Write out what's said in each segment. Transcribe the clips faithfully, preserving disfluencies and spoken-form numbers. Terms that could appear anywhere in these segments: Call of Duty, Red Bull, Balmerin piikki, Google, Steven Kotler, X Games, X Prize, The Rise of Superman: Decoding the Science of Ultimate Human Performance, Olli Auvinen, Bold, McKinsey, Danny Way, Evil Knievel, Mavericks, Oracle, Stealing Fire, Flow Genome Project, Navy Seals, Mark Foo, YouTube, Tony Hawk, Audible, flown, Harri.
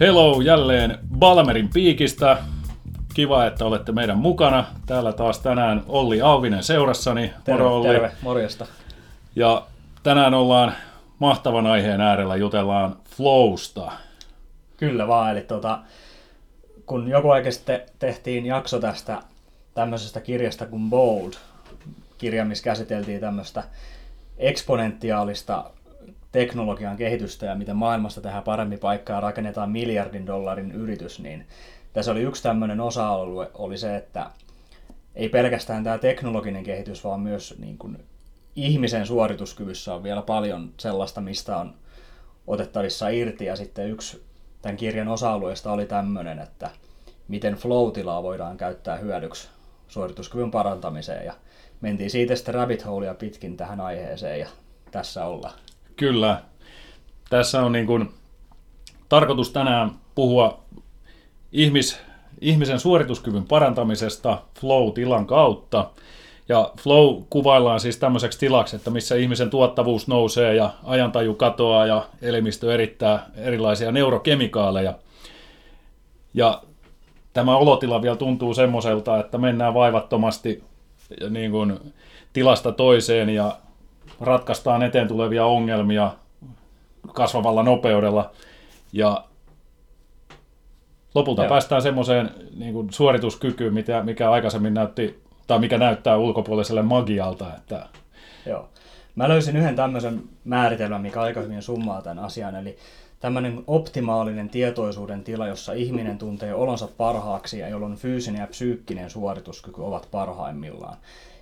Hello jälleen Balmerin piikistä. Kiva, että olette meidän mukana. Täällä taas tänään Olli Auvinen seurassani. Terve, Moro Olli. Terve, morjesta. Ja tänään ollaan mahtavan aiheen äärellä, jutellaan flowsta. Kyllä vaan, eli tuota, kun joku aika sitten tehtiin jakso tästä tämmöisestä kirjasta kuin Bold, kirja, missä käsiteltiin tämmöistä eksponentiaalista teknologian kehitystä ja miten maailmasta tehdään parempi paikka ja rakennetaan miljardin dollarin yritys, niin tässä oli yksi tämmöinen osa-alue, oli se, että ei pelkästään tämä teknologinen kehitys, vaan myös niin kuin ihmisen suorituskyvyssä on vielä paljon sellaista, mistä on otettavissa irti. Ja sitten yksi tämän kirjan osa-alueesta oli tämmöinen, että miten flow-tilaa voidaan käyttää hyödyksi suorituskyvyn parantamiseen. Ja mentiin siitä sitten rabbit holea pitkin tähän aiheeseen ja tässä ollaan. Kyllä. Tässä on niin kuin tarkoitus tänään puhua ihmis, ihmisen suorituskyvyn parantamisesta flow-tilan kautta. Ja flow kuvaillaan siis tämmöiseksi tilaksi, että missä ihmisen tuottavuus nousee ja ajantaju katoaa ja elimistö erittää erilaisia neurokemikaaleja. Ja tämä olotila vielä tuntuu semmoiselta, että mennään vaivattomasti niin kuin tilasta toiseen ja ratkaistaan eteen tulevia ongelmia kasvavalla nopeudella ja lopulta Joo. päästään semmoiseen niin kuin suorituskykyyn, mikä, mikä aikaisemmin näytti tai mikä näyttää ulkopuoliselle magialta. Että... Joo. Mä löysin yhden tämmöisen määritelmän, mikä aika hyvin summaa tämän asian, eli tämmöinen optimaalinen tietoisuuden tila, jossa ihminen tuntee olonsa parhaaksi ja jolloin fyysinen ja psyykkinen suorituskyky ovat parhaimmillaan.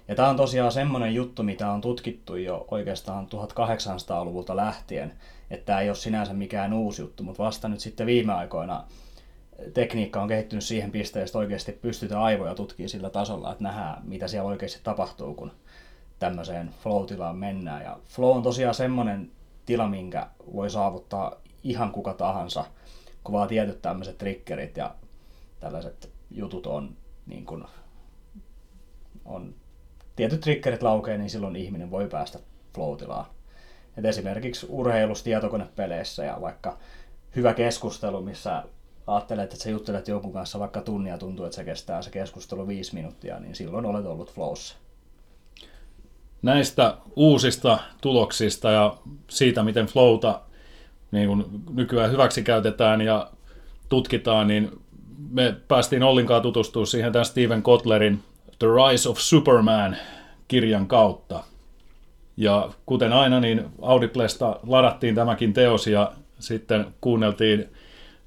Ja tämä on tosiaan semmoinen juttu, mitä on tutkittu jo oikeastaan tuhatkahdeksansataaluvulta lähtien, että tämä ei ole sinänsä mikään uusi juttu, mutta vasta nyt sitten viime aikoina tekniikka on kehittynyt siihen pisteestä, oikeasti pystytään aivoja tutkimaan sillä tasolla, että nähdään, mitä siellä oikeasti tapahtuu, kun tämmöiseen flow-tilaan mennään. Ja flow on tosiaan semmoinen tila, minkä voi saavuttaa ihan kuka tahansa, kun vaan tietyt tämmöiset triggerit ja tällaiset jutut on niin kuin, on tietyt triggerit laukee, niin silloin ihminen voi päästä flow-tilaan. Et esimerkiksi urheilussa, tietokonepeleissä ja vaikka hyvä keskustelu, missä ajattelet, että sä juttelet jonkun kanssa vaikka tunnia, tuntuu, että se kestää se keskustelu viisi minuuttia, niin silloin olet ollut flowssa. Näistä uusista tuloksista ja siitä, miten flowta niin kun nykyään hyväksi käytetään ja tutkitaan, niin me päästiin Ollinkaan tutustua siihen tämän Steven Kotlerin The Rise of Superman -kirjan kautta. Ja kuten aina, niin Audiblesta ladattiin tämäkin teos ja sitten kuunneltiin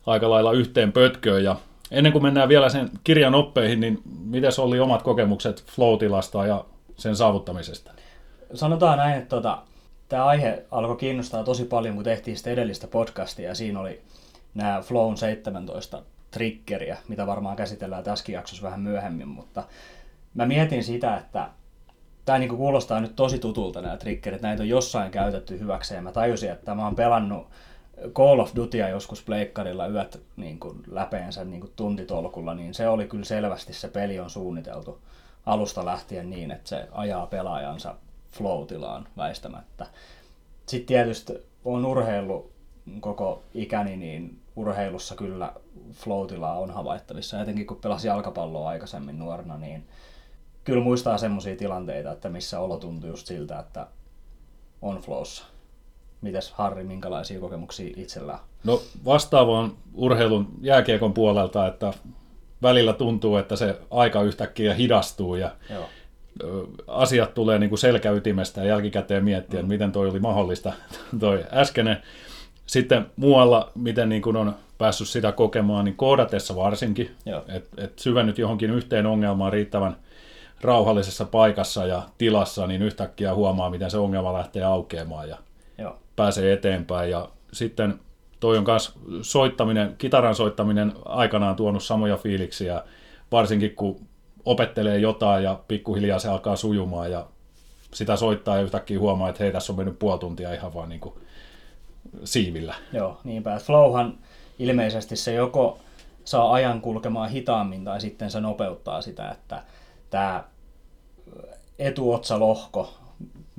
aika lailla yhteen pötköön. Ja ennen kuin mennään vielä sen kirjan oppeihin, niin mitäs oli omat kokemukset flow-tilasta ja sen saavuttamisesta? Sanotaan näin, että tota, tämä aihe alkoi kiinnostaa tosi paljon, kun tehtiin sitä edellistä podcastia ja siinä oli nämä flown seitsemäntoista triggeriä, mitä varmaan käsitellään tässäkin jaksossa vähän myöhemmin, mutta mä mietin sitä, että tämä niin kuin kuulostaa nyt tosi tutulta nämä triggerit, näitä on jossain käytetty hyväksi ja mä tajusin, että mä oon pelannut Call of Dutya joskus pleikkarilla yöt niin kuin läpeensä niin kuin tuntitolkulla, niin se oli kyllä selvästi, se peli on suunniteltu alusta lähtien niin, että se ajaa pelaajansa flow-tilaan väistämättä. Sitten tietysti on urheillut koko ikäni, niin urheilussa kyllä flow-tilaa on havaittavissa, etenkin kun pelasi jalkapalloa aikaisemmin nuorena, niin kyllä muistaa semmoisia tilanteita, että missä olo tuntuu just siltä, että on flowssa. Mitäs Harri, minkälaisia kokemuksia itsellään? No vastaava on urheilun jääkiekon puolelta, että välillä tuntuu, että se aika yhtäkkiä hidastuu ja Joo. asiat tulee niin kuin selkäytimestä ja jälkikäteen miettiä, mm. että miten toi oli mahdollista toi äskenen. Sitten muualla, miten niin kuin on päässyt sitä kokemaan, niin koodatessa varsinkin, että et syvennyt johonkin yhteen ongelmaan riittävän rauhallisessa paikassa ja tilassa, niin yhtäkkiä huomaa, miten se ongelma lähtee aukeamaan ja Joo. pääsee eteenpäin. Ja sitten toi on myös soittaminen, kitaran soittaminen aikanaan tuonut samoja fiiliksiä, varsinkin kun opettelee jotain ja pikkuhiljaa se alkaa sujumaan ja sitä soittaa ja yhtäkkiä huomaa, että hei, tässä on mennyt puoli tuntia ihan vaan niin kuin siivillä. Joo, niinpä. Flowhan ilmeisesti se joko saa ajan kulkemaan hitaammin tai sitten se nopeuttaa sitä, että tämä etuotsalohko,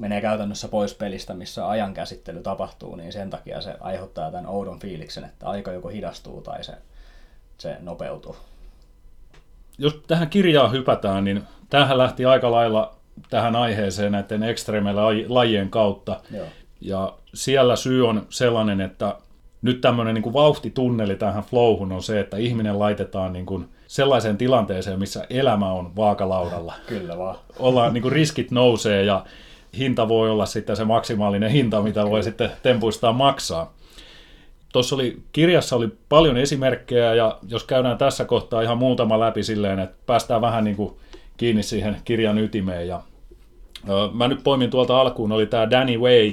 menee käytännössä pois pelistä, missä ajan käsittely tapahtuu, niin sen takia se aiheuttaa tämän oudon fiiliksen, että aika joko hidastuu tai se, se nopeutuu. Jos tähän kirjaan hypätään, niin tämähän lähti aika lailla tähän aiheeseen näiden ekstremeillä lajien kautta. Joo. Ja siellä syy on sellainen, että nyt tämmöinen niin kuin vauhtitunneli tähän flowhun on se, että ihminen laitetaan niin kuin sellaiseen tilanteeseen, missä elämä on vaakalaudalla. Kyllä vaan. Ollaan, niin kuin riskit nousee ja hinta voi olla sitten se maksimaalinen hinta, mitä voi sitten tempuistaan maksaa. Tuossa oli, kirjassa oli paljon esimerkkejä, ja jos käydään tässä kohtaa ihan muutama läpi silleen, että päästään vähän niin kuin kiinni siihen kirjan ytimeen. Ja, ö, mä nyt poimin tuolta alkuun, oli tämä Danny Way,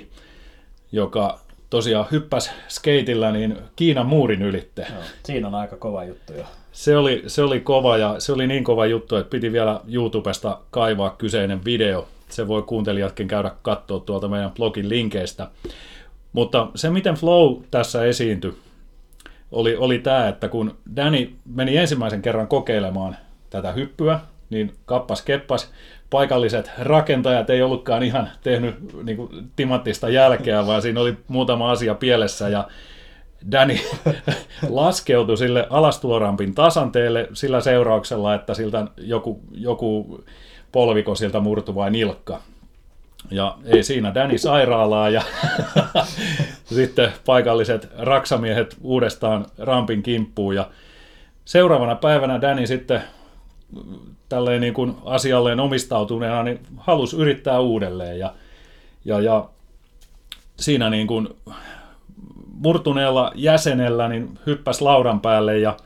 joka tosiaan hyppäsi skeitillä niin Kiinan muurin ylitte. No, siinä on aika kova juttu jo. Se oli, se oli kova, ja se oli niin kova juttu, että piti vielä YouTubesta kaivaa kyseinen video. Se voi kuuntelijatkin käydä katsoa tuolta meidän blogin linkeistä. Mutta se, miten flow tässä esiintyi, oli, oli tämä, että kun Danny meni ensimmäisen kerran kokeilemaan tätä hyppyä, niin kappas keppas, paikalliset rakentajat ei ollutkaan ihan tehnyt niin kuin timanttista jälkeä, vaan siinä oli muutama asia pielessä, ja Danny laskeutui sille alastulorampin tasanteelle sillä seurauksella, että siltä joku, joku polviko siltä murtui vai nilkka. Ja ei siinä, Danny sairaalaa, ja sitten paikalliset raksamiehet uudestaan rampin kimppuun. Ja seuraavana päivänä Danny sitten tälleen niin kuin asialleen omistautuneena niin halusi yrittää uudelleen. Ja, ja, ja siinä niin kuin murtuneella jäsenellä niin hyppäsi laudan päälle ja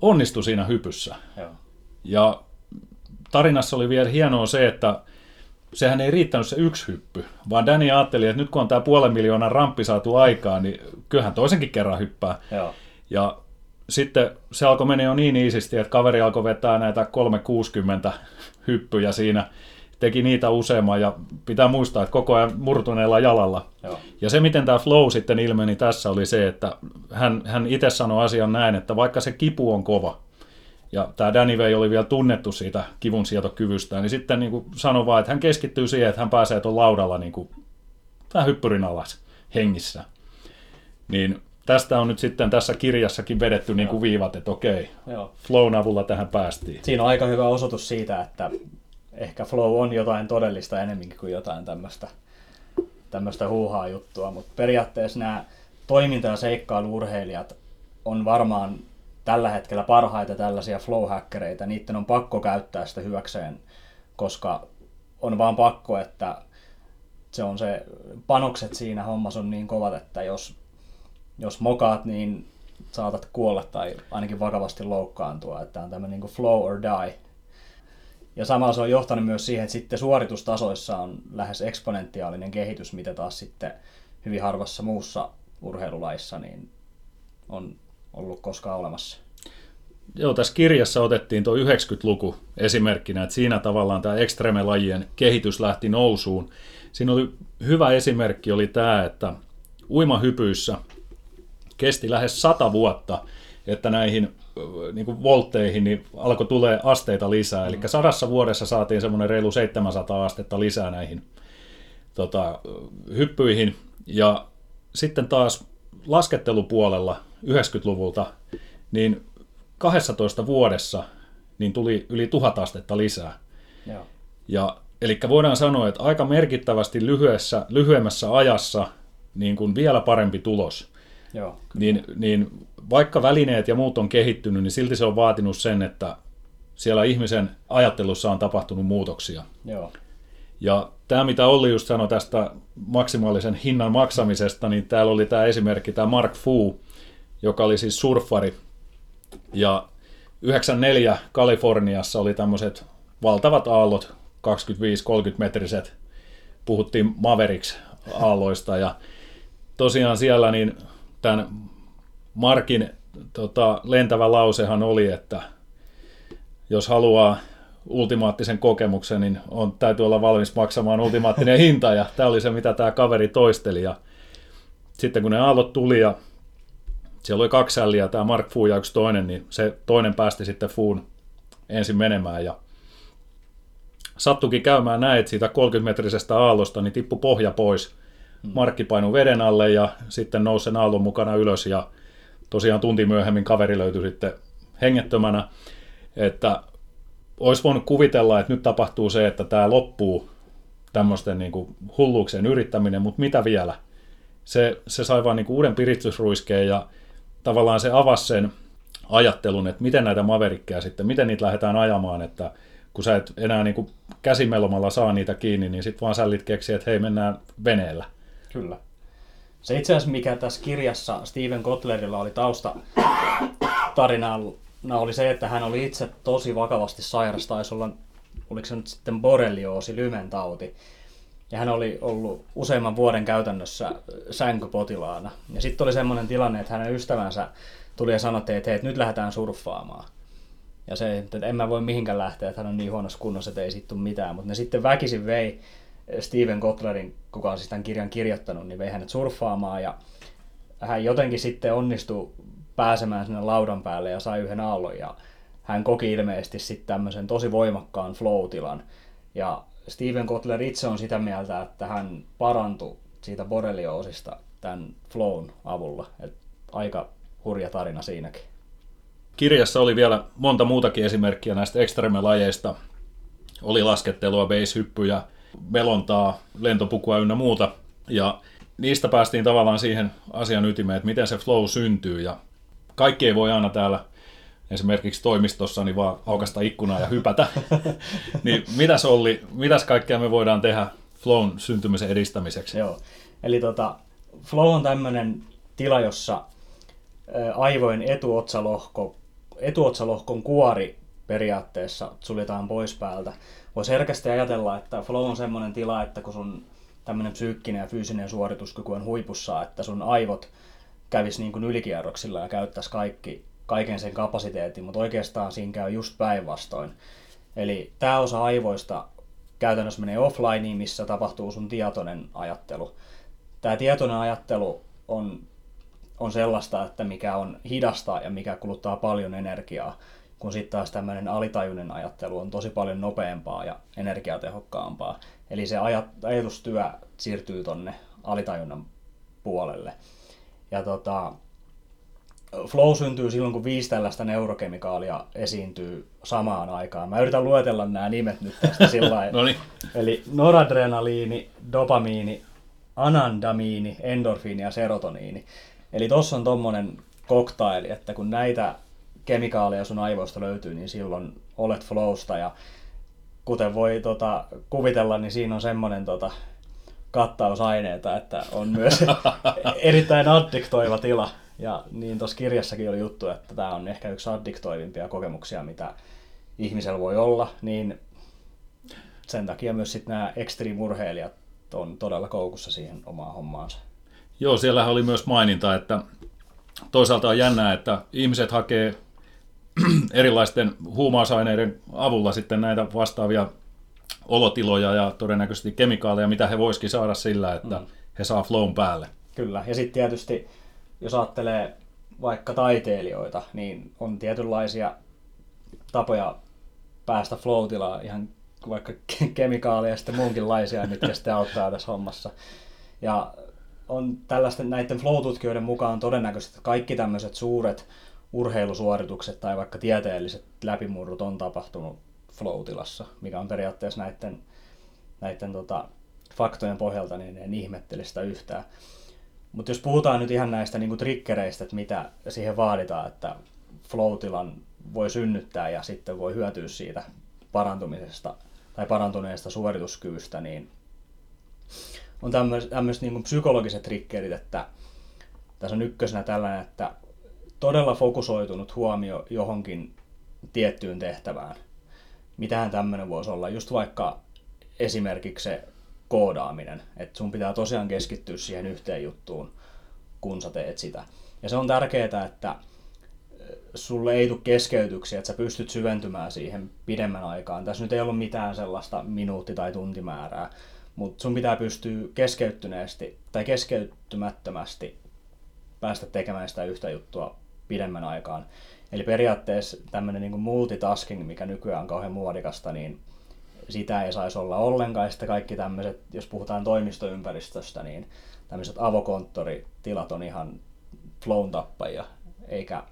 onnistui siinä hypyssä. Joo. Ja tarinassa oli vielä hienoa se, että sehän ei riittänyt se yksi hyppy, vaan Danny ajatteli, että nyt kun on tämä puolen miljoonan ramppi saatu aikaan, niin kyllähän toisenkin kerran hyppää. Joo. Ja sitten se alkoi mennä jo niin iisisti, että kaveri alkoi vetää näitä kolmesataakuusikymmentä hyppyjä siinä, teki niitä useamman, ja pitää muistaa, että koko ajan murtuneella jalalla. Joo. Ja se, miten tämä flow sitten ilmeni tässä, oli se, että hän, hän itse sanoi asian näin, että vaikka se kipu on kova, ja tämä Danny Way oli vielä tunnettu siitä kivun sietokyvystään, niin sitten niin kuin sanoi vaan, että hän keskittyy siihen, että hän pääsee tuon laudalla niin kuin vähän hyppyrin alas hengissä. Niin tästä on nyt sitten tässä kirjassakin vedetty niin kuin viivat, että okei, Joo. flown avulla tähän päästiin. Siinä on aika hyvä osoitus siitä, että ehkä flow on jotain todellista enemmänkin kuin jotain tämmöistä, tämmöistä huuhaa juttua, mutta periaatteessa nämä toiminta- ja seikkailu-urheilijat on varmaan tällä hetkellä parhaita tällaisia flow-häkkäreitä, niiden on pakko käyttää sitä hyväkseen, koska on vaan pakko, että se on se, panokset siinä hommassa on niin kovat, että jos, jos mokaat, niin saatat kuolla tai ainakin vakavasti loukkaantua, että on tämmöinen niin kuin flow or die. Ja samalla se on johtanut myös siihen, että sitten suoritustasoissa on lähes eksponentiaalinen kehitys, mitä taas sitten hyvin harvassa muussa urheilulajissa niin on ollut koskaan olemassa. Joo, tässä kirjassa otettiin tuo yhdeksänkymmentäluku esimerkkinä, että siinä tavallaan tämä ekstremelajien kehitys lähti nousuun. Siinä oli hyvä esimerkki oli tämä, että uimahypyissä kesti lähes sata vuotta, että näihin niin kuin voltteihin niin alkoi tulee asteita lisää. Eli sadassa vuodessa saatiin semmoinen reilu seitsemänsataa astetta lisää näihin tota, hyppyihin. Ja sitten taas laskettelupuolella yhdeksänkymmentäluvulta, niin kahdessatoista vuodessa niin tuli yli tuhat astetta lisää. Joo. Ja, eli voidaan sanoa, että aika merkittävästi lyhyessä, lyhyemmässä ajassa niin kuin vielä parempi tulos. Joo, niin, niin vaikka välineet ja muut on kehittynyt, niin silti se on vaatinut sen, että siellä ihmisen ajattelussa on tapahtunut muutoksia. Joo. Ja tämä, mitä Olli just sanoi tästä maksimaalisen hinnan maksamisesta, niin täällä oli tämä esimerkki, tämä Mark Foo, joka oli siis surffari. Ja yhdeksänkymmentäneljä Kaliforniassa oli tämmöiset valtavat aallot, kaksikymmentäviisi kolmekymmentä metriset, puhuttiin Mavericks-aalloista. Ja tosiaan siellä niin tämän Markin tota, lentävä lausehan oli, että jos haluaa ultimaattisen kokemuksen, niin on, täytyy olla valmis maksamaan ultimaattinen hinta. Ja tämä oli se, mitä tämä kaveri toisteli. Ja sitten kun ne aallot tuli ja siellä oli kaksi älliä, tämä Mark Foo ja yksi toinen, niin se toinen päästi sitten Foon ensin menemään. Ja sattuikin käymään näin, että siitä kolmekymmentämetrisestä aallosta niin tippui pohja pois. Markki painui veden alle ja sitten nousi sen aallon mukana ylös ja tosiaan tunti myöhemmin kaveri löytyi sitten hengettömänä. Että olisi voinut kuvitella, että nyt tapahtuu se, että tämä loppuu tämmöisten niin kuin hulluuksien yrittäminen, mutta mitä vielä? Se, se sai vaan niin kuin uuden piristysruiskeen ja tavallaan se avasi sen ajattelun, että miten näitä Maverickkejä sitten, miten niitä lähdetään ajamaan, että kun sä et enää niin kuin käsimelomalla saa niitä kiinni, niin sit vaan sällit keksii, että hei, mennään veneellä. Kyllä. Se itse asiassa, mikä tässä kirjassa Steven Kotlerilla oli tausta tarinana, oli se, että hän oli itse tosi vakavasti sairas, taisi olla, oliko se nyt sitten borrelioosi, lymentauti. Ja hän oli ollut useamman vuoden käytännössä sänkypotilaana. Ja sitten oli semmoinen tilanne, että hänen ystävänsä tuli ja sanoi, että hei, nyt lähdetään surffaamaan. Ja se, että en mä voi mihinkään lähteä, että hän on niin huonossa kunnossa, että ei siitä tule mitään. Mutta ne sitten väkisin vei Steven Kotlerin, kuka on siis tämän kirjan kirjoittanut, niin vei hänet surffaamaan. Ja hän jotenkin sitten onnistui pääsemään sinne laudan päälle ja sai yhden aallon. Ja hän koki ilmeisesti sitten tämmöisen tosi voimakkaan flow-tilan. Ja Steven Kotler itse on sitä mieltä, että hän parantui siitä borrelioosista tämän flown avulla. Et aika hurja tarina siinäkin. Kirjassa oli vielä monta muutakin esimerkkiä näistä ekstremelajeista. Oli laskettelua, base-hyppyjä, melontaa, lentopukua ynnä muuta. Ja niistä päästiin tavallaan siihen asian ytimeen, että miten se flow syntyy. Ja kaikki ei voi aina täällä esimerkiksi toimistossa niin vaan aukaista ikkunaa ja hypätä. Niin mitäs Olli, mitäs kaikkea me voidaan tehdä flown syntymisen edistämiseksi? Joo, eli tota, flow on tämmöinen tila, jossa aivojen etuotsalohko, etuotsalohkon kuori periaatteessa suljetaan pois päältä. Voisi herkästi ajatella, että flow on semmoinen tila, että kun sun tämmöinen psyykkinen ja fyysinen suorituskyky on huipussa, että sun aivot kävisi niin kuin ylikierroksilla ja käyttäisi kaikki, kaiken sen kapasiteetin, mutta oikeastaan siinä käy just päinvastoin. Eli tämä osa aivoista käytännössä menee offlineen, missä tapahtuu sun tietoinen ajattelu. Tämä tietoinen ajattelu on on sellaista, että mikä on hidasta ja mikä kuluttaa paljon energiaa, kun sitten taas tämmöinen alitajuinen ajattelu on tosi paljon nopeampaa ja energiatehokkaampaa. Eli se ajat- ajatustyö siirtyy tonne alitajunnan puolelle. Ja tota, flow syntyy silloin, kun viisi tällaista neurokemikaalia esiintyy samaan aikaan. Mä yritän luetella nämä nimet nyt tästä sillain. Noniin. Eli noradrenaliini, dopamiini, anandamiini, endorfiini ja serotoniini. Eli tuossa on tommonen koktaili, että kun näitä kemikaaleja sun aivoista löytyy, niin silloin olet flowsta. Ja kuten voi tota, kuvitella, niin siinä on semmoinen tota, kattausaineita, että on myös erittäin addiktoiva tila. Ja niin tuossa kirjassakin oli juttu, että tämä on ehkä yksi addiktoivimpia kokemuksia, mitä ihmisellä voi olla. Niin sen takia myös sit nämä extreme-urheilijat on todella koukussa siihen omaan hommaansa. Joo, siellähän oli myös maininta, että toisaalta on jännää, että ihmiset hakee erilaisten huumausaineiden avulla sitten näitä vastaavia olotiloja ja todennäköisesti kemikaaleja, mitä he voisikin saada sillä, että mm. he saa flown päälle. Kyllä, ja sitten tietysti, jos ajattelee vaikka taiteilijoita, niin on tietynlaisia tapoja päästä flow-tilaan, ihan vaikka kemikaaleja ja sitten muunkinlaisia, mitkä sitten auttaa tässä hommassa. Ja on tällaisten näiden flow-tutkijoiden mukaan todennäköisesti, että kaikki tämmöiset suuret urheilusuoritukset tai vaikka tieteelliset läpimurrot on tapahtunut flow-tilassa, mikä on periaatteessa näiden, näiden tota, faktojen pohjalta, niin en ihmetteli sitä yhtään. Mutta jos puhutaan nyt ihan näistä niinku trikkereistä, että mitä siihen vaaditaan, että flow-tilan voi synnyttää ja sitten voi hyötyä siitä parantumisesta tai parantuneesta suorituskyvystä, niin on tämmöiset niin kuin psykologiset triggerit, että tässä on ykkösenä tällainen, että todella fokusoitunut huomio johonkin tiettyyn tehtävään. Mitähän tämmöinen voisi olla? Just vaikka esimerkiksi se koodaaminen, että sun pitää tosiaan keskittyä siihen yhteen juttuun, kun sä teet sitä. Ja se on tärkeää, että sulle ei tule keskeytyksiä, että sä pystyt syventymään siihen pidemmän aikaan. Tässä nyt ei ollut mitään sellaista minuutti- tai tuntimäärää. Mutta sun pitää pystyä keskeyttyneesti tai keskeytymättömästi päästä tekemään sitä yhtä juttua pidemmän aikaan. Eli periaatteessa tämmöinen niin kuin multitasking, mikä nykyään on kauhean muodikasta, niin sitä ei saisi olla ollenkaan. Sitten kaikki tämmöiset, jos puhutaan toimistoympäristöstä, niin tämmöiset avokonttoritilat on ihan flown tappajia, eikä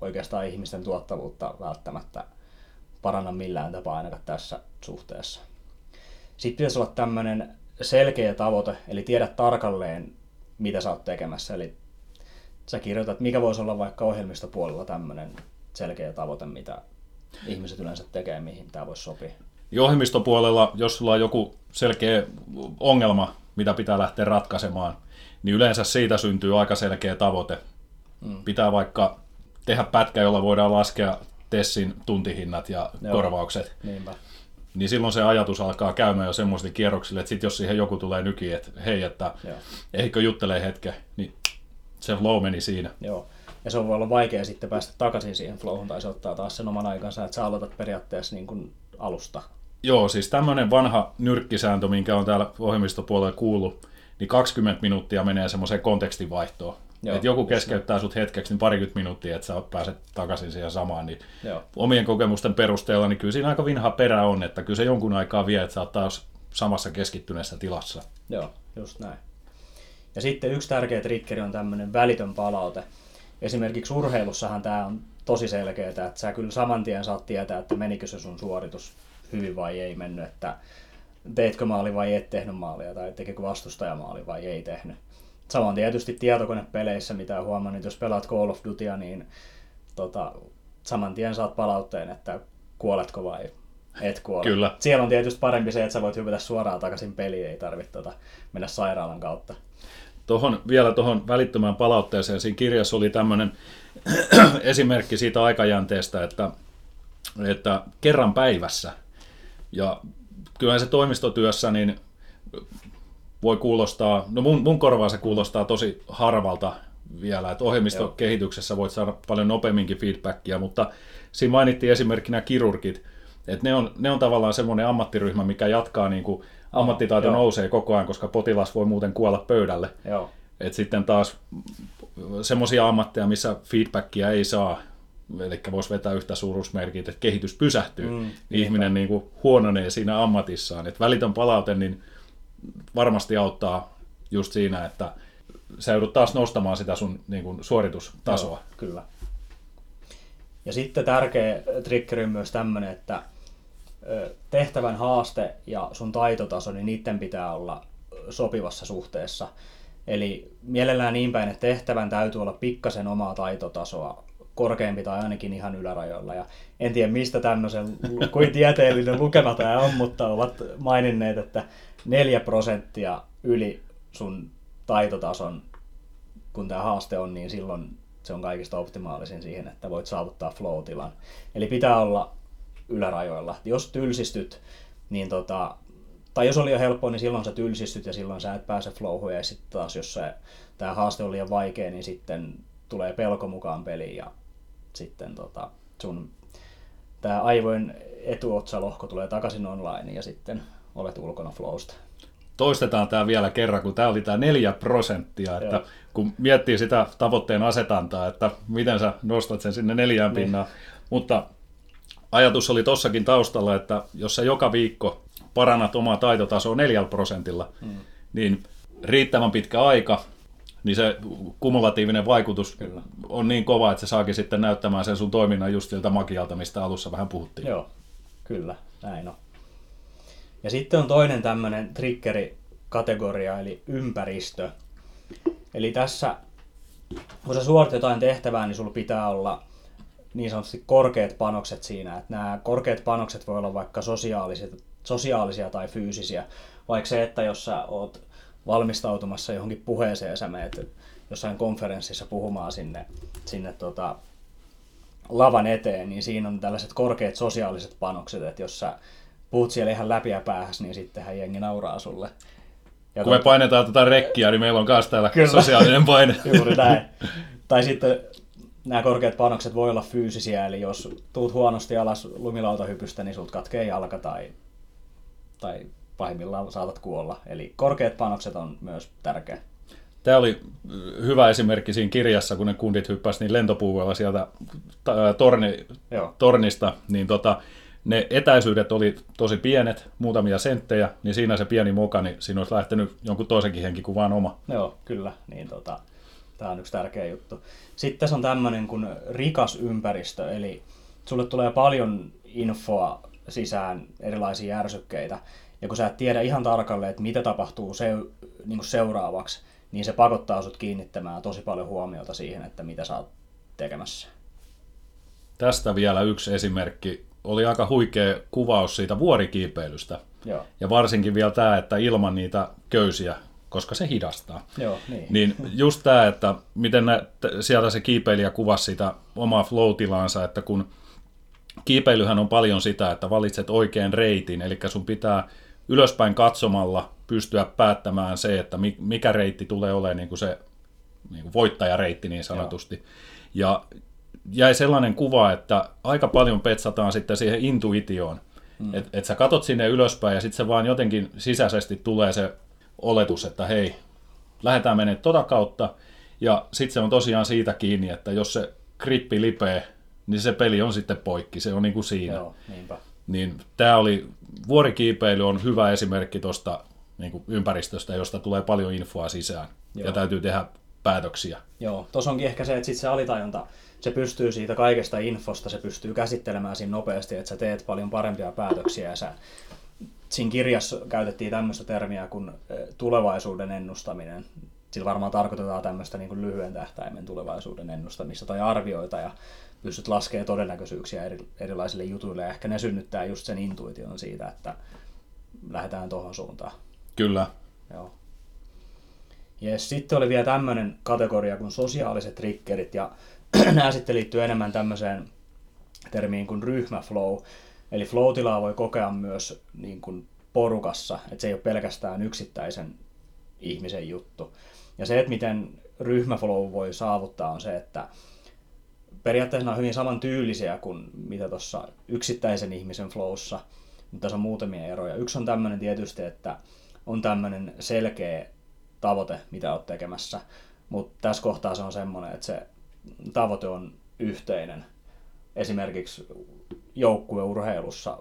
oikeastaan ihmisten tuottavuutta välttämättä paranna millään tapaa ainakaan tässä suhteessa. Sitten pitäisi olla tämmöinen selkeä tavoite, eli tiedä tarkalleen, mitä sä oot tekemässä. Eli sä kirjoitat, mikä voisi olla vaikka ohjelmistopuolella tämmöinen selkeä tavoite, mitä ihmiset yleensä tekee, mihin tämä voisi sopia. Ohjelmistopuolella, jos sulla on joku selkeä ongelma, mitä pitää lähteä ratkaisemaan, niin yleensä siitä syntyy aika selkeä tavoite. Mm. Pitää vaikka tehdä pätkä, jolla voidaan laskea tessin tuntihinnat ja Joo. korvaukset. Niinpä. Niin silloin se ajatus alkaa käymään jo semmoisille kierroksille, että sit jos siihen joku tulee nykiin, että hei, että Joo. eikö juttelee hetken, niin se flow meni siinä. Joo. Ja se voi olla vaikea sitten päästä takaisin siihen flowhun, tai se ottaa taas sen oman aikansa, että sä aloitat periaatteessa niin kuin alusta. Joo, siis tämmöinen vanha nyrkkisääntö, minkä on täällä ohjelmistopuolella kuullut, niin kaksikymmentä minuuttia menee semmoiseen kontekstinvaihtoon. Joo, että joku keskeyttää niin. sut hetkeksi, niin parikymmentä minuuttia, että sä pääset takaisin siihen samaan. Niin omien kokemusten perusteella, niin kyllä siinä aika vinha perä on, että kyllä se jonkun aikaa vie, että sä oot taas samassa keskittyneessä tilassa. Joo, just näin. Ja sitten yksi tärkeä triggeri on tämmöinen välitön palaute. Esimerkiksi urheilussahan tämä on tosi selkeää, että sä kyllä saman tien saat tietää, että menikö se sun suoritus hyvin vai ei mennyt, että teitkö maali vai et tehnyt maalia, tai tekikö vastustaja maali vai ei tehnyt. Sama on tietysti tietokonepeleissä, mitä huomaan, että jos pelaat Call of Dutyä, niin tota, saman tien saat palautteen, että kuoletko vai et kuole. Kyllä. Siellä on tietysti parempi se, että sä voit hypätä suoraan takaisin peliin, ei tarvitse tota, mennä sairaalan kautta. Tohon, vielä tuohon välittömään palautteeseen. Siinä kirjassa oli tämmöinen esimerkki siitä aikajänteestä, että, että kerran päivässä. Ja kyllähän se toimistotyössä niin voi kuulostaa, no mun, mun korvaa se kuulostaa tosi harvalta vielä, että ohjelmistokehityksessä voit saada paljon nopeamminkin feedbackia, mutta siinä mainittiin esimerkkinä kirurgit, että ne on, ne on tavallaan semmoinen ammattiryhmä, mikä jatkaa niin kuin ammattitaito Joo. nousee koko ajan, koska potilas voi muuten kuolla pöydälle. Joo. Et sitten taas semmoisia ammatteja, missä feedbackia ei saa, eli voisi vetää yhtä suuruusmerkit, että kehitys pysähtyy, mm, niin ihminen niin kuin huononee siinä ammatissaan. Et välitön palaute niin varmasti auttaa just siinä, että sä joudut taas nostamaan sitä sun niin kuin suoritustasoa. Joo, kyllä. Ja sitten tärkeä triggeri on myös tämmöinen, että tehtävän haaste ja sun taitotaso, niin niiden pitää olla sopivassa suhteessa. Eli mielellään niin päin, että tehtävän täytyy olla pikkasen omaa taitotasoa, korkeampi tai ainakin ihan ylärajoilla. Ja en tiedä mistä tämmöisen, kuin tieteellinen lukema tämä on, mutta ovat maininneet, että neljä prosenttia yli sun taitotason, kun tämä haaste on, niin silloin se on kaikista optimaalisin siihen, että voit saavuttaa flow-tilan. Eli pitää olla ylärajoilla. Jos tylsistyt, niin tota, tai jos on liian helppoa, niin silloin sä tylsistyt ja silloin sä et pääse flowhun. Ja sitten taas, jos se, tää haaste on liian vaikea, niin sitten tulee pelko mukaan peliin ja sitten tota, sun tää aivojen etuotsalohko tulee takaisin online ja sitten olet ulkona flowsta. Toistetaan tämä vielä kerran, kun tämä oli tämä neljä prosenttia, että Joo. kun miettii sitä tavoitteen asetantaa, että miten sä nostat sen sinne neljään niin. pinnaan, mutta ajatus oli tossakin taustalla, että jos sä joka viikko parannat omaa taitotasoa neljällä prosentilla, mm. niin riittävän pitkä aika, niin se kumulatiivinen vaikutus Kyllä. on niin kova, että se saakin sitten näyttämään sen sun toiminnan just siltä magialta, mistä alussa vähän puhuttiin. Joo, kyllä, näin on. Ja sitten on toinen tämmöinen triggerikategoria, eli ympäristö. Eli tässä, kun sä suorit jotain tehtävää, niin sulla pitää olla niin sanotusti korkeat panokset siinä. Että nämä korkeat panokset voi olla vaikka sosiaalisia, sosiaalisia tai fyysisiä. Vaikka se, että jos sä oot valmistautumassa johonkin puheeseen ja sä menet jossain konferenssissa puhumaan sinne, sinne tota, lavan eteen, niin siinä on tällaiset korkeat sosiaaliset panokset, että jos sä puhut siellä ihan läpiä päähäs, niin sittenhän jengi nauraa sulle. Ja kun me painetaan tätä rekkiä, niin meillä on myös täällä kyllä. sosiaalinen paine. Juuri näin. Tai sitten nämä korkeat panokset voi olla fyysisiä, eli jos tuut huonosti alas lumilautahypystä, niin sut katkee jalka tai, tai pahimmillaan saatat kuolla. Eli korkeat panokset on myös tärkeä. Tämä oli hyvä esimerkki siinä kirjassa, kun ne kundit hyppäsivät niin lentopuvuilla sieltä torni, tornista, niin tota, ne etäisyydet oli tosi pienet, muutamia senttejä, niin siinä se pieni moka, niin siinä olisi lähtenyt jonkun toisenkin henki kuin vaan oma. Joo, kyllä. Niin, tota, tämä on yksi tärkeä juttu. Sitten tässä on tämmöinen kuin rikas ympäristö, eli sulle tulee paljon infoa sisään, erilaisia järsykkeitä, ja kun sä et tiedä ihan tarkalleen, että mitä tapahtuu se, niin kuin seuraavaksi, niin se pakottaa sut kiinnittämään tosi paljon huomiota siihen, että mitä sä oot tekemässä. Tästä vielä yksi esimerkki. Oli aika huikea kuvaus siitä vuorikiipeilystä. Joo. Ja varsinkin vielä tämä, että ilman niitä köysiä, koska se hidastaa. Joo, niin. niin just tämä, että miten nä, siellä se kiipeilijä kuvasi sitä omaa flow-tilaansa, että kun kiipeilyhän on paljon sitä, että valitset oikean reitin, eli sun pitää ylöspäin katsomalla pystyä päättämään se, että mikä reitti tulee olemaan niin kuin se niin kuin voittajareitti niin sanotusti. Joo. Ja jäi sellainen kuva, että aika paljon petsataan sitten siihen intuitioon. Mm. Että et sä katot sinne ylöspäin ja sitten se vaan jotenkin sisäisesti tulee se oletus, että hei, lähdetään menemään tota kautta. Ja sitten se on tosiaan siitä kiinni, että jos se grippi lipee, niin se peli on sitten poikki. Se on niin kuin siinä. Joo, niinpä. Niin tää oli, vuorikiipeily on hyvä esimerkki tuosta niin kuin ympäristöstä, josta tulee paljon infoa sisään. Joo. Ja täytyy tehdä päätöksiä. Joo, tuossa onkin ehkä se, että sitten se alitajunta, se pystyy siitä kaikesta infosta, se pystyy käsittelemään siinä nopeasti, että sä teet paljon parempia päätöksiä. Ja sä... Siinä kirjassa käytettiin tämmöistä termiä kuin tulevaisuuden ennustaminen. Sillä varmaan tarkoitetaan tämmöistä niin kuin lyhyen tähtäimen tulevaisuuden ennustamista tai arvioita, ja pystyt laskemaan todennäköisyyksiä eri, erilaisille jutuille. Ja ehkä ne synnyttää just sen intuition siitä, että lähdetään tuohon suuntaan. Kyllä. Joo. Ja sitten oli vielä tämmöinen kategoria kuin sosiaaliset triggerit, ja nämä sitten liittyy enemmän tämmöiseen termiin kuin ryhmäflow. Eli flow-tilaa voi kokea myös niin kuin porukassa, että se ei ole pelkästään yksittäisen ihmisen juttu. Ja se, että miten ryhmäflow voi saavuttaa, on se, että periaatteessa on hyvin samantyylisiä kuin mitä tuossa yksittäisen ihmisen flowssa, mutta tässä on muutamia eroja. Yksi on tämmöinen tietysti, että on tämmöinen selkeä tavoite, mitä olet tekemässä, mutta tässä kohtaa se on semmoinen, että se tavoite on yhteinen. Esimerkiksi joukkueurheilussa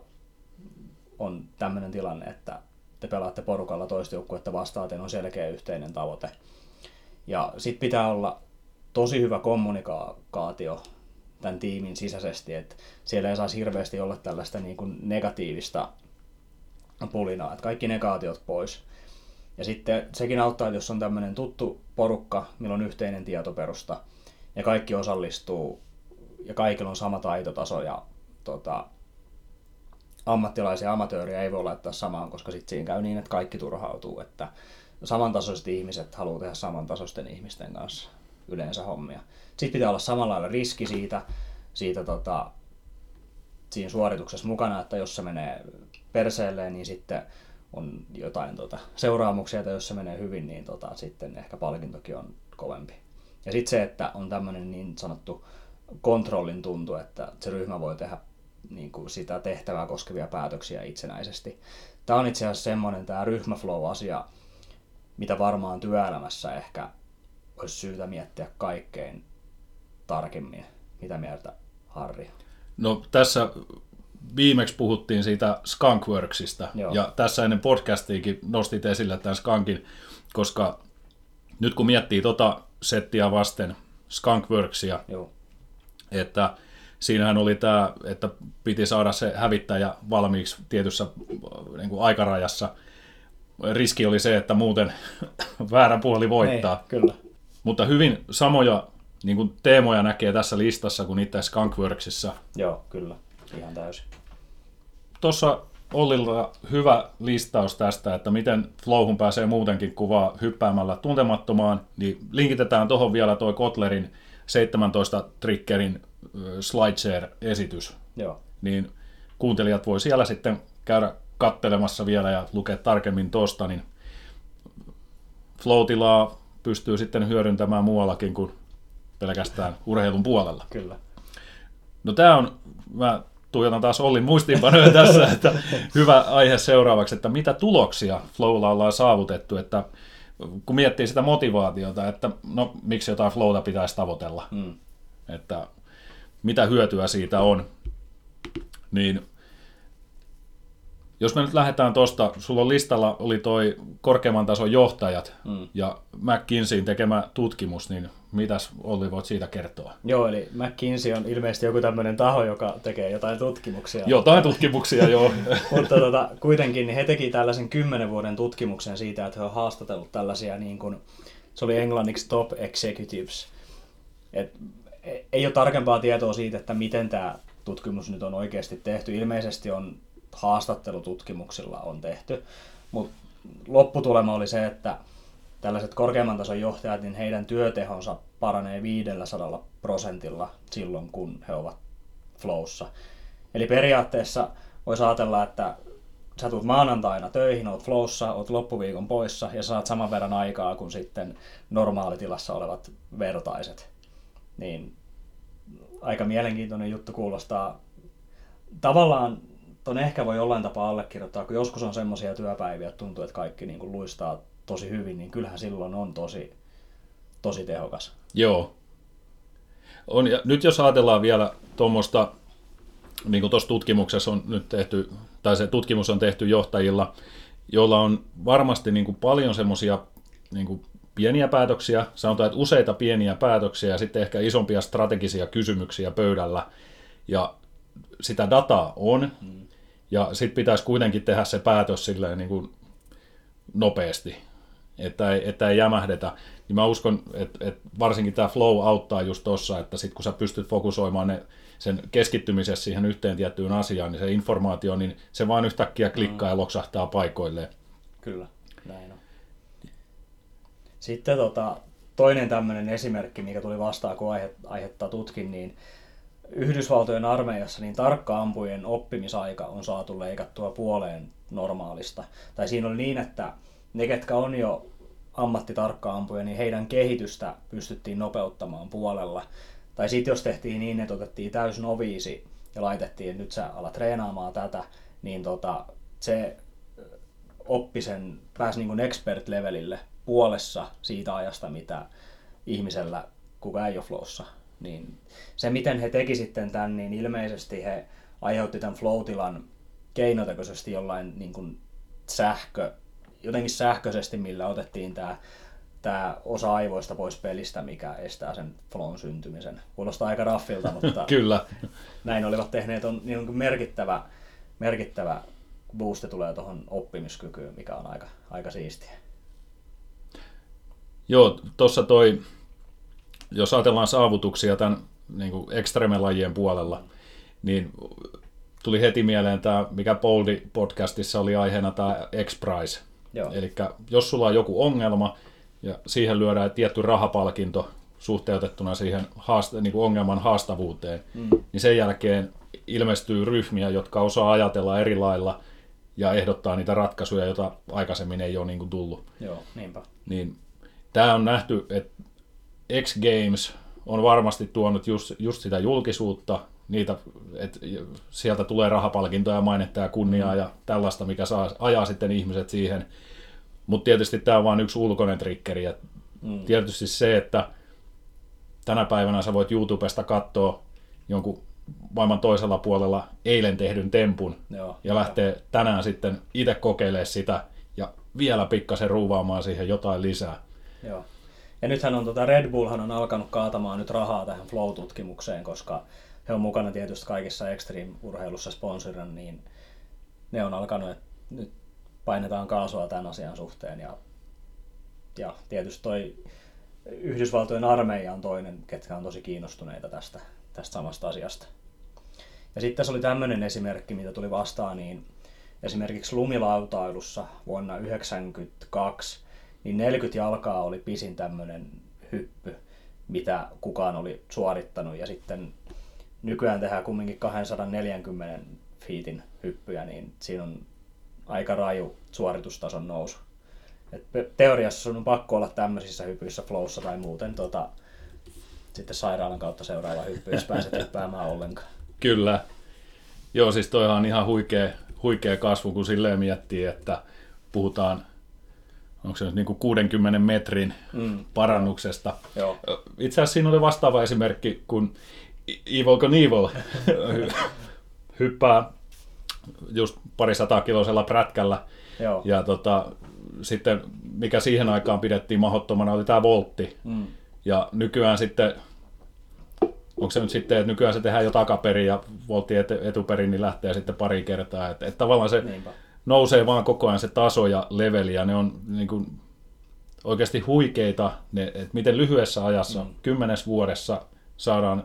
on tämmöinen tilanne, että te pelaatte porukalla toista joukkuetta vastaan, teillä on selkeä yhteinen tavoite. Ja sitten pitää olla tosi hyvä kommunikaatio tämän tiimin sisäisesti, että siellä ei saisi hirveästi olla tällaista niin kuin negatiivista pulinaa, että kaikki negaatiot pois. Ja sitten sekin auttaa, että jos on tämmöinen tuttu porukka, millä on yhteinen tietoperusta ja kaikki osallistuu ja kaikilla on sama taitotaso ja tota, ammattilaisia ja amatööriä ei voi laittaa samaan, koska sitten siinä käy niin, että kaikki turhautuu. Että samantasoiset ihmiset haluaa tehdä samantasoisten ihmisten kanssa yleensä hommia. Sitten pitää olla samalla lailla riski siitä, siitä tota, siinä suorituksessa mukana, että jos se menee perseelleen, niin sitten on jotain tota, seuraamuksia, tai jos se menee hyvin, niin tota, sitten ehkä palkintokin on kovempi. Ja sitten se, että on tämmöinen niin sanottu kontrollin tuntu, että se ryhmä voi tehdä niin kuin sitä tehtävää koskevia päätöksiä itsenäisesti. Tämä on itse asiassa semmoinen tämä ryhmäflow-asia, mitä varmaan työelämässä ehkä olisi syytä miettiä kaikkein tarkemmin. Mitä mieltä, Harri? No tässä viimeksi puhuttiin siitä Skunkworksista. Joo. Ja tässä ennen podcastiikin nostit esille tämän Skunkin, koska nyt kun miettii tota settiä vasten Skunkworksia, joo, että siinähän oli tämä, että piti saada se hävittäjä valmiiksi tietyssä niin kuin aikarajassa. Riski oli se, että muuten väärä puoli voittaa. Ei, kyllä. Mutta hyvin samoja niin kuin teemoja näkee tässä listassa kuin itse Skunkworksissa. Joo, kyllä. Ihan täysin. Tuossa Ollilla hyvä listaus tästä, että miten flowhun pääsee muutenkin kuvaa hyppäämällä tuntemattomaan, niin linkitetään tuohon vielä toi Kotlerin seitsemäntoista triggerin slideshare-esitys, joo, niin kuuntelijat voi siellä sitten käydä kattelemassa vielä ja lukea tarkemmin tuosta, niin flow-tilaa pystyy sitten hyödyntämään muuallakin kuin pelkästään urheilun puolella. Kyllä. No tämä on, mä tuijotan taas Ollin muistiinpanoja tässä, että hyvä aihe seuraavaksi, että mitä tuloksia flowlla ollaan saavutettu, että kun miettii sitä motivaatiota, että no miksi jotain flowta pitäisi tavoitella, mm. että mitä hyötyä siitä on, niin Jos me nyt lähdetään tuosta, sulla on listalla oli toi korkeamman tason johtajat mm. ja McKinseyin tekemä tutkimus, niin mitäs Olli voit siitä kertoa? Joo, eli McKinsey on ilmeisesti joku tämmöinen taho, joka tekee jotain tutkimuksia. Jotain tutkimuksia, joo. Mutta tota, kuitenkin he teki tällaisen kymmenen vuoden tutkimuksen siitä, että he on haastatellut tällaisia, niin kuin, se oli englanniksi top executives. Et, ei ole tarkempaa tietoa siitä, että miten tämä tutkimus nyt on oikeasti tehty. Ilmeisesti on haastattelututkimuksilla on tehty, mutta lopputulema oli se, että tällaiset korkeamman tason johtajat, niin heidän työtehonsa paranee viisisataa prosentilla silloin, kun he ovat flowssa. Eli periaatteessa voisi ajatella, että sä tulet maanantaina töihin, olet flowssa, olet loppuviikon poissa ja saat saman verran aikaa kuin sitten normaalitilassa olevat vertaiset. Niin aika mielenkiintoinen juttu kuulostaa. Tavallaan ton ehkä voi jollain tapaa allekirjoittaa, kun joskus on semmoisia työpäiviä, että tuntuu, että kaikki niin kuin luistaa tosi hyvin, niin kyllähän silloin on tosi, tosi tehokas. Joo. On, ja nyt jos ajatellaan vielä tuommoista, niin kuin tuossa tutkimuksessa on nyt tehty, tai se tutkimus on tehty johtajilla, joilla on varmasti niin kuin paljon semmoisia niin kuin pieniä päätöksiä, sanotaan, että useita pieniä päätöksiä ja sitten ehkä isompia strategisia kysymyksiä pöydällä, ja sitä dataa on, mm. ja sitten pitäisi kuitenkin tehdä se päätös silleen niin kuin nopeasti, että ei, että ei jämähdetä. Niin mä uskon, että, että varsinkin tämä flow auttaa just tuossa, että sitten kun sä pystyt fokusoimaan ne, sen keskittymisessä siihen yhteen tiettyyn asiaan, niin se informaatio, niin se vaan yhtäkkiä klikkaa mm. ja loksahtaa paikoilleen. Kyllä, näin on. Sitten tota, toinen tämmöinen esimerkki, mikä tuli vastaan, kun aihetta tutkin, niin Yhdysvaltojen armeijassa niin tarkka-ampujien oppimisaika on saatu leikattua puoleen normaalista. Tai siinä oli niin, että ne, ketkä on jo ammattitarkka-ampuja, niin heidän kehitystä pystyttiin nopeuttamaan puolella. Tai sitten jos tehtiin niin, että otettiin täys noviisi ja laitettiin, että nyt sä alat treenaamaan tätä, niin tota, se oppi sen, pääsi niin kuin expert-levelille puolessa siitä ajasta, mitä ihmisellä, kuka ei ole flowssa. Niin se, miten he teki sitten tämän, niin ilmeisesti he aiheutti tämän flow-tilan keinotekoisesti jollain niin kuin sähkö, jotenkin sähköisesti, millä otettiin tämä, tämä osa aivoista pois pelistä, mikä estää sen flown syntymisen. Kuulostaa aika raffilta, mutta kyllä. Näin olivat tehneet. On niin kuin merkittävä, merkittävä boosti tulee tuohon oppimiskykyyn, mikä on aika, aika siistiä. Joo, tuossa toi... Jos ajatellaan saavutuksia tämän niin kuin ekstremelajien puolella, niin tuli heti mieleen tämä, mikä Boldi-podcastissa oli aiheena, tämä X Prize. Eli jos sulla on joku ongelma ja siihen lyödään tietty rahapalkinto suhteutettuna siihen haast- niin kuin ongelman haastavuuteen, mm. niin sen jälkeen ilmestyy ryhmiä, jotka osaa ajatella eri lailla ja ehdottaa niitä ratkaisuja, joita aikaisemmin ei ole niin kuin tullut. Joo, niinpä. Niin, tämä on nähty, että X Games on varmasti tuonut just, just sitä julkisuutta, niitä, että sieltä tulee rahapalkintoja, mainetta ja kunniaa ja tällaista, mikä saa ajaa sitten ihmiset siihen. Mutta tietysti tämä on vain yksi ulkoinen triggeri. Mm. Tietysti se, että tänä päivänä sä voit YouTubesta katsoa jonkun maailman toisella puolella eilen tehdyn tempun. Joo, ja lähtee tänään sitten itse kokeilemaan sitä ja vielä pikkasen ruuvaamaan siihen jotain lisää. Joo. Ja nythän on, tota Red Bullhan on alkanut kaatamaan nyt rahaa tähän flow-tutkimukseen, koska he on mukana tietysti kaikissa extreme-urheilussa sponsorina, niin ne on alkanut, että nyt painetaan kaasua tämän asian suhteen. Ja, ja tietysti toi Yhdysvaltojen armeija on toinen, ketkä on tosi kiinnostuneita tästä, tästä samasta asiasta. Ja sitten tässä oli tämmöinen esimerkki, mitä tuli vastaan, niin esimerkiksi lumilautailussa vuonna yhdeksänkymmentäkaksi niin neljäkymmentä jalkaa oli pisin tämmöinen hyppy, mitä kukaan oli suorittanut. Ja sitten nykyään tehdään kumminkin kaksisataaneljäkymmentä fiitin hyppyjä, niin siinä on aika raju suoritustason nousu. Et teoriassa sun on pakko olla tämmöisissä hypyissä flowssa tai muuten tota, sitten sairaalan kautta seuraava hyppy, jos pääset hyppäämään ollenkaan. Kyllä. Joo, siis toihan on ihan huikea, huikea kasvu, kun silleen miettii, että puhutaan onko se nyt niin kuin kuudenkymmenen metrin mm. parannuksesta. Joo. Itse asiassa siinä oli vastaava esimerkki, kun Evil Knievel hyppää just parisatakiloisella prätkällä. Joo. Ja tota, sitten mikä siihen aikaan pidettiin mahdottomana oli tämä voltti. Mm. Ja nykyään sitten, onko se nyt sitten, että nykyään se tehdään jo takaperin ja voltti etuperin, niin lähtee sitten pari kertaa. Että et tavallaan se Niinpä. nousee vaan koko ajan se taso ja leveli ja ne on niin kuin oikeasti huikeita, ne, että miten lyhyessä ajassa, mm. kymmenes vuodessa saadaan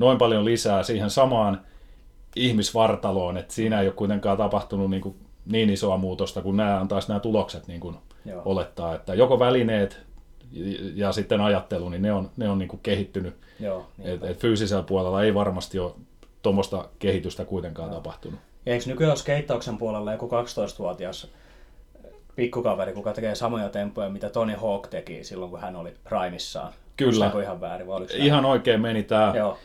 noin paljon lisää siihen samaan ihmisvartaloon, että siinä ei ole kuitenkaan tapahtunut niin, kuin niin isoa muutosta, kun nämä on taas nämä tulokset niin kuin olettaa, että joko välineet ja sitten ajattelu, niin ne on, ne on niin kuin kehittynyt. Joo, et, et fyysisellä puolella ei varmasti ole tuommoista kehitystä kuitenkaan Joo. tapahtunut. Ja eikö nykyään skeittauksen puolella joku kaksitoistavuotias pikkukaveri, kuka tekee samoja tempoja, mitä Tony Hawk teki silloin, kun hän oli primissaan? Kyllä. Ihan väärin, vai oliko ihan väärin? Oikein meni tämä. Joo.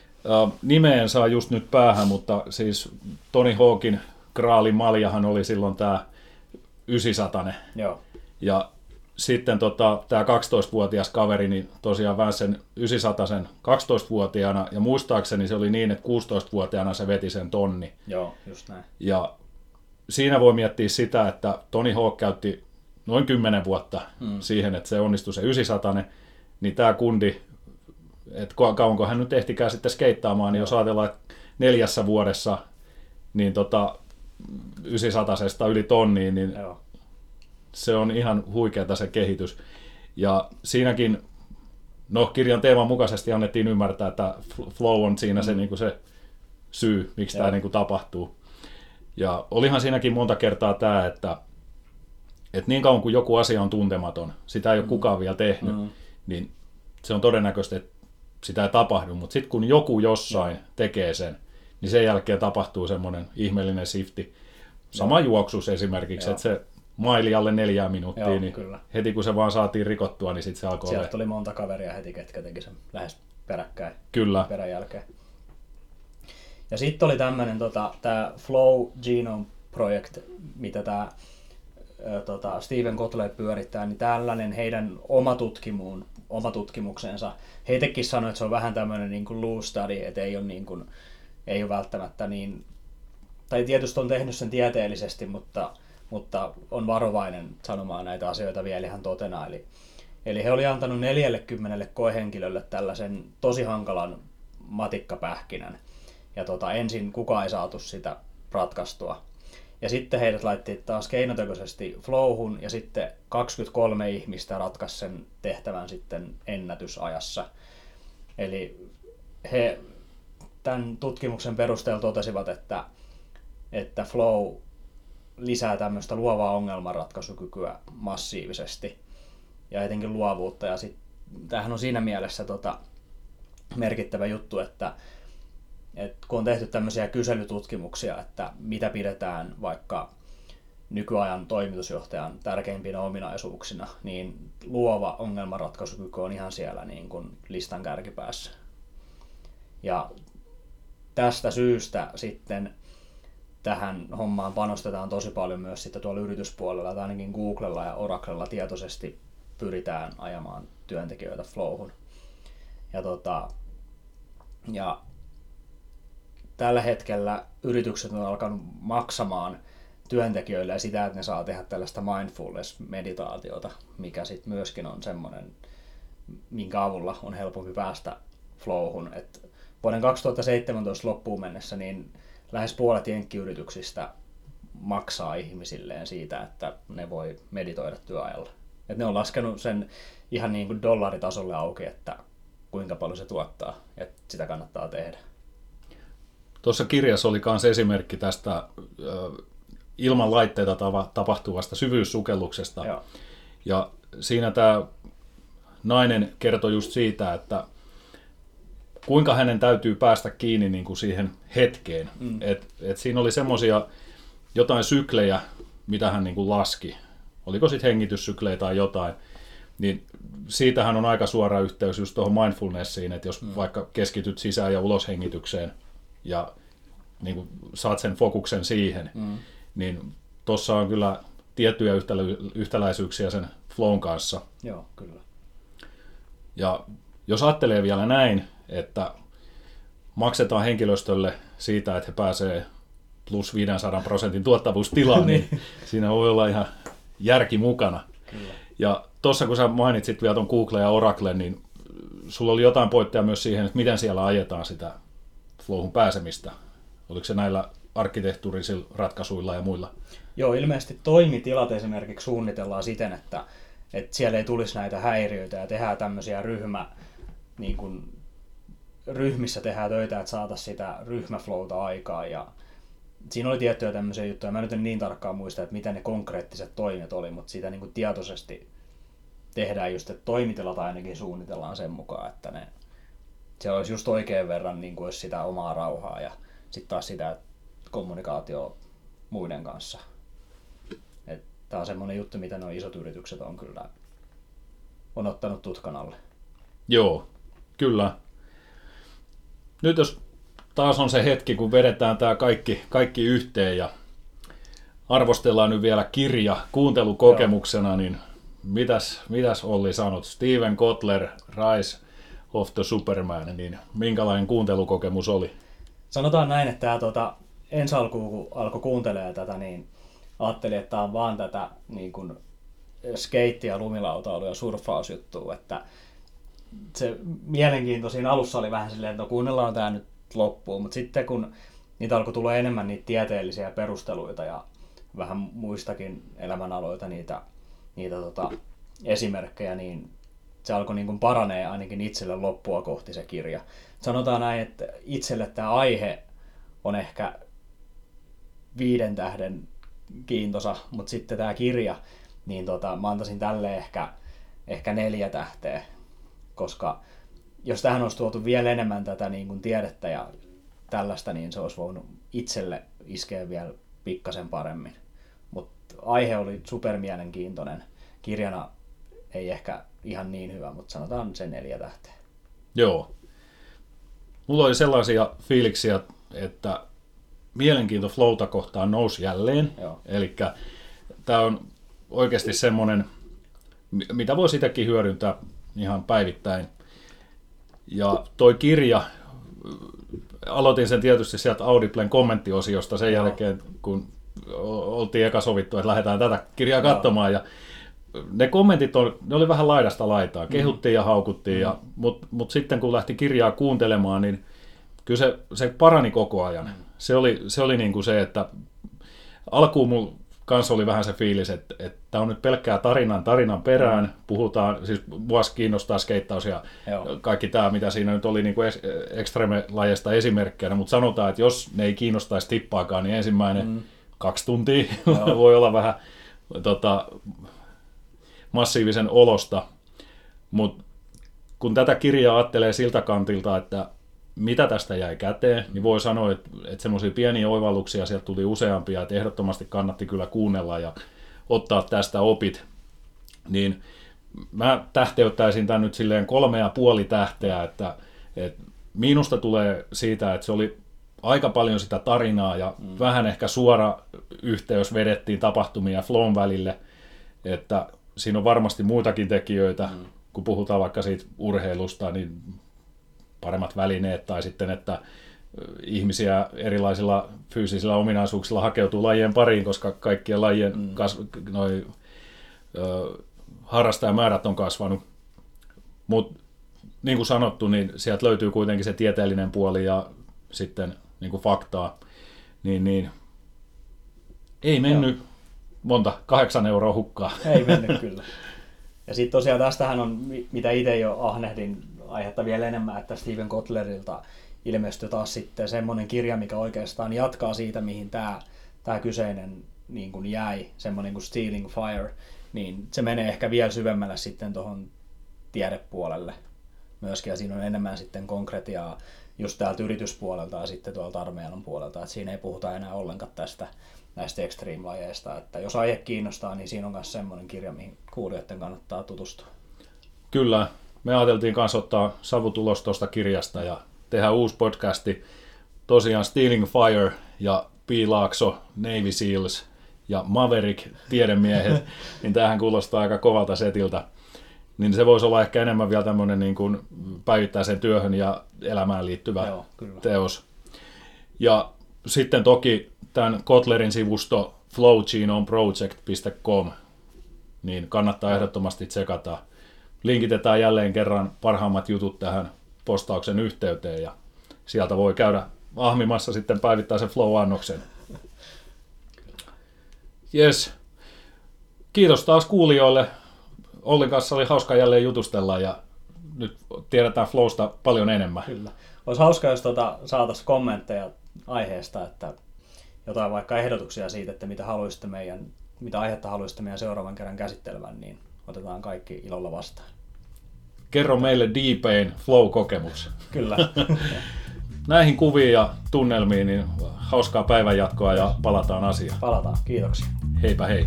Nimeen saa just nyt päähän, mutta siis Tony Hawkin kraalimaljahan oli silloin tämä yhdeksänsatainen. Joo. Ja sitten tota, tämä kaksitoistavuotias kaveri niin tosiaan väänsi sen yhdeksänsataisen kaksitoistavuotiaana, ja muistaakseni se oli niin, että kuusitoistavuotiaana se veti sen tonni. Joo, just näin. Ja siinä voi miettiä sitä, että Tony Hawk käytti noin kymmenen vuotta hmm. siihen, että se onnistui se yhdeksänsatainen, niin tämä kundi, että kauanko hän nyt ehtikään sitten skeittaamaan, niin jos ajatellaan, että neljässä vuodessa niin tota, yhdeksänsataisesta yli tonniin, niin Joo. se on ihan huikeata se kehitys. Ja siinäkin, no kirjan teeman mukaisesti annettiin ymmärtää, että flow on siinä mm. se, niin kuin se syy, miksi Joo. tämä niin kuin tapahtuu. Ja olihan siinäkin monta kertaa tämä, että, että niin kauan kuin joku asia on tuntematon, sitä ei ole mm. kukaan vielä tehnyt, mm. niin se on todennäköistä, että sitä ei tapahdu, mutta sitten kun joku jossain tekee sen, niin sen jälkeen tapahtuu semmoinen ihmeellinen shifti. Sama Joo. juoksus esimerkiksi, Joo. että se maili alle neljää minuuttia, Joo, niin kyllä. heti kun se vaan saatiin rikottua, niin sitten se alkoi Sieltä ole. Tuli monta kaveria heti, ketkä teki sen lähes peräkkäin kyllä. perän jälkeen. Ja sitten oli tämmöinen tota, tämä Flow Genome Project, mitä tämä tota, Steven Kotler pyörittää, niin tällainen heidän oma tutkimuun oma tutkimuksensa. Heitekin sanoi, että se on vähän tämmöinen niin kuin loose study, että ei ole, niin kuin, ei ole välttämättä niin, tai tietysti on tehnyt sen tieteellisesti, mutta, mutta on varovainen sanomaan näitä asioita vielä ihan totena. Eli, eli he oli antanut neljäkymmentä koehenkilölle tällaisen tosi hankalan matikkapähkinän. Ja tota, ensin kukaan ei saatu sitä ratkaistua. Ja sitten heidät laittiin taas keinotekoisesti flowhun, ja sitten kaksikymmentäkolme ihmistä ratkaisi sen tehtävän sitten ennätysajassa. Eli he tämän tutkimuksen perusteella totesivat, että, että flow lisää tämmöistä luovaa ongelmanratkaisukykyä massiivisesti, ja etenkin luovuutta. Ja sit, tämähän on siinä mielessä tota, merkittävä juttu, että Et kun on tehty tämmöisiä kyselytutkimuksia, että mitä pidetään vaikka nykyajan toimitusjohtajan tärkeimpinä ominaisuuksina, niin luova ongelmanratkaisukyky on ihan siellä niin kuin listan kärkipäässä. Ja tästä syystä sitten tähän hommaan panostetaan tosi paljon myös sitten tuolla yrityspuolella, tai ainakin Googlella ja Oraclella tietoisesti pyritään ajamaan työntekijöitä flowhun. Ja tota, ja tällä hetkellä yritykset on alkanut maksamaan työntekijöille sitä, että ne saa tehdä tällaista mindfulness-meditaatiota, mikä sitten myöskin on semmoinen, minkä avulla on helpompi päästä flowhun. Et vuoden kaksituhattaseitsemäntoista loppuun mennessä niin lähes puolet jenkkiyrityksistä maksaa ihmisilleen siitä, että ne voi meditoida työajalla. Et ne on laskenut sen ihan niin kuin dollaritasolle auki, että kuinka paljon se tuottaa, että sitä kannattaa tehdä. Tuossa kirjassa oli myös esimerkki tästä ilman laitteita tapahtuvasta syvyyssukelluksesta. Joo. Ja siinä tämä nainen kertoi just siitä, että kuinka hänen täytyy päästä kiinni niin kuin siihen hetkeen. Mm. Et, et siinä oli semmoisia jotain syklejä, mitä hän niin kuin laski. Oliko sitten hengityssyklejä tai jotain. Niin siitähän on aika suora yhteys just tuohon mindfulnessiin, että jos mm. vaikka keskityt sisään- ja uloshengitykseen, ja niin kuin saat sen fokuksen siihen, mm. niin tuossa on kyllä tiettyjä yhtälö- yhtäläisyyksiä sen flown kanssa. Joo, kyllä. Ja jos ajattelee vielä näin, että maksetaan henkilöstölle siitä, että he pääsee plus viisisataa prosentin tuottavuustila, niin siinä voi olla ihan järki mukana. Kyllä. Ja tuossa kun sä mainitsit vielä tuon Google ja Oracle, niin sulla oli jotain pointteja myös siihen, että miten siellä ajetaan sitä flowhun pääsemistä. Oliko se näillä arkkitehtuurisilla ratkaisuilla ja muilla? Joo, ilmeisesti toimitilat esimerkiksi suunnitellaan siten, että, että siellä ei tulisi näitä häiriöitä ja tehdään tämmöisiä ryhmä, niin kuin ryhmissä tehdään töitä, että saataisiin sitä ryhmäflowta aikaa. Ja siinä oli tiettyjä tämmöisiä juttuja. Mä nyt en niin tarkkaan muista, että mitä ne konkreettiset toimet oli, mutta siitä niin kuin tietoisesti tehdään just, että toimitilat ainakin suunnitellaan sen mukaan, että ne, se olisi just oikein verran niin kuin olisi sitä omaa rauhaa ja sitten taas sitä kommunikaatioa muiden kanssa. Tämä on semmoinen juttu, mitä nuo isot yritykset on kyllä on ottanut tutkan alle. Joo, kyllä. Nyt jos taas on se hetki, kun vedetään tämä kaikki, kaikki yhteen ja arvostellaan nyt vielä kirja kuuntelukokemuksena, Joo. niin mitäs, mitäs Olli sanot? Steven Kotler, Rise of the Superman, niin minkälainen kuuntelukokemus oli? Sanotaan näin, että tämä, tuota, ensi alkuun, kun alkoi kuuntelemaan tätä, niin ajattelin, että tämä on vaan tätä niin kuin skeitti- ja lumilautailu- ja surffausjuttua, että se mielenkiinto siinä alussa oli vähän silleen, että no kuunnellaan tämä nyt loppuun, mutta sitten kun niitä alkoi tulla enemmän niitä tieteellisiä perusteluita ja vähän muistakin elämänaloita niitä, niitä tota, esimerkkejä, niin se alkoi niin kuin paranee ainakin itselle loppua kohti se kirja. Sanotaan näin, että itselle tämä aihe on ehkä viiden tähden kiintosa, mutta sitten tämä kirja, niin tota, mä antaisin tälle ehkä, ehkä neljä tähteä, koska jos tähän olisi tuotu vielä enemmän tätä niin kuin tiedettä ja tällaista, niin se olisi voinut itselle iskeä vielä pikkasen paremmin. Mutta aihe oli supermielenkiintoinen. Kirjana ei ehkä ihan niin hyvä, mutta sanotaan se neljä tähteä. Joo. Mulla oli sellaisia fiiliksiä, että mielenkiinto flowta kohtaan nousi jälleen. Eli tämä on oikeasti semmoinen, mitä voi sitäkin hyödyntää ihan päivittäin. Ja toi kirja, aloitin sen tietysti sieltä Audiblen kommenttiosiosta sen Joo. jälkeen, kun oltiin eka sovittu, että lähdetään tätä kirjaa Joo. katsomaan. Ja ne kommentit oli, ne oli vähän laidasta laitaa, kehuttiin ja haukuttiin, mm-hmm. ja, mutta mut sitten kun lähti kirjaa kuuntelemaan, niin kyllä se, se parani koko ajan. Mm-hmm. Se oli, se oli niin kuin se, että alkuun mun kanssa oli vähän se fiilis, että tämä on nyt pelkkää tarinan tarinan perään. Mm. Puhutaan, siis mua kiinnostaa skeittaus ja Joo. kaikki tämä, mitä siinä nyt oli niin kuin ekstreme-lajeista esimerkkeinä, mutta sanotaan, että jos ne ei kiinnostaisi tippaakaan, niin ensimmäinen mm. kaksi tuntia voi olla vähän tota, massiivisen olosta, mutta kun tätä kirjaa ajattelee siltä kantilta, että mitä tästä jäi käteen, niin voi sanoa, että, että semmoisia pieniä oivalluksia sieltä tuli useampia, että ehdottomasti kannatti kyllä kuunnella ja ottaa tästä opit. Niin mä tähteyttäisin tämän nyt silleen kolme ja puoli tähteä, että, että miinusta tulee siitä, että se oli aika paljon sitä tarinaa ja mm. vähän ehkä suora yhteys vedettiin tapahtumia flown välille, että siinä on varmasti muitakin tekijöitä, mm. kun puhutaan vaikka siitä urheilusta, niin paremmat välineet tai sitten, että ihmisiä erilaisilla fyysisillä ominaisuuksilla hakeutuu lajien pariin, koska kaikkien lajien mm. kasv- noi, ö, harrastajamäärät on kasvanut. Mutta niin kuin sanottu, niin sieltä löytyy kuitenkin se tieteellinen puoli ja sitten niin kuin faktaa. Niin, niin. Ei mennyt Joo. monta, kahdeksan euroa hukkaa. Ei mennyt kyllä. Ja sitten tosiaan tästähän on, mitä itse jo ahnehdin, aihetta vielä enemmän, että Steven Kotlerilta ilmestyi taas sitten semmoinen kirja, mikä oikeastaan jatkaa siitä, mihin tämä, tämä kyseinen niin kuin jäi, semmoinen kuin Stealing Fire, niin se menee ehkä vielä syvemmälle sitten tuohon tiedepuolelle myöskin, ja siinä on enemmän sitten konkretiaa just täältä yrityspuolelta ja sitten tuolta armeijan puolelta, että siinä ei puhuta enää ollenkaan tästä näistä extreme-lajeista, että jos aihe kiinnostaa, niin siinä on myös semmoinen kirja, mihin kuulijoiden kannattaa tutustua. Kyllä. Me ajateltiin kanssa ottaa savutulos tuosta kirjasta ja tehdä uusi podcasti. Tosiaan Stealing Fire ja Piilaakso, Navy Seals ja Maverick, tiedemiehet, niin tämähän kuulostaa aika kovalta setiltä. Niin se voisi olla ehkä enemmän vielä tämmöinen niin kuin päivittäiseen työhön ja elämään liittyvä Joo, teos. Ja sitten toki tämän Kotlerin sivusto flow genome project dot com, niin kannattaa ehdottomasti tsekata. Linkitetään jälleen kerran parhaimmat jutut tähän postauksen yhteyteen, ja sieltä voi käydä ahmimassa sitten päivittäisen flow-annoksen. Yes. Kiitos taas kuulijoille. Ollin kanssa oli hauska jälleen jutustella, ja nyt tiedetään flowsta paljon enemmän. Kyllä. Olisi hauska, jos tuota, saataisiin kommentteja aiheesta, että jotain vaikka ehdotuksia siitä, että mitä, haluaisitte meidän, mitä aihetta haluaisitte meidän seuraavan kerran käsittelevän, niin otetaan kaikki ilolla vastaan. Kerro meille deepein flow-kokemus. Kyllä. Näihin kuviin ja tunnelmiin, niin hauskaa päivänjatkoa ja palataan asiaan. Palataan, kiitoksia. Heipä hei.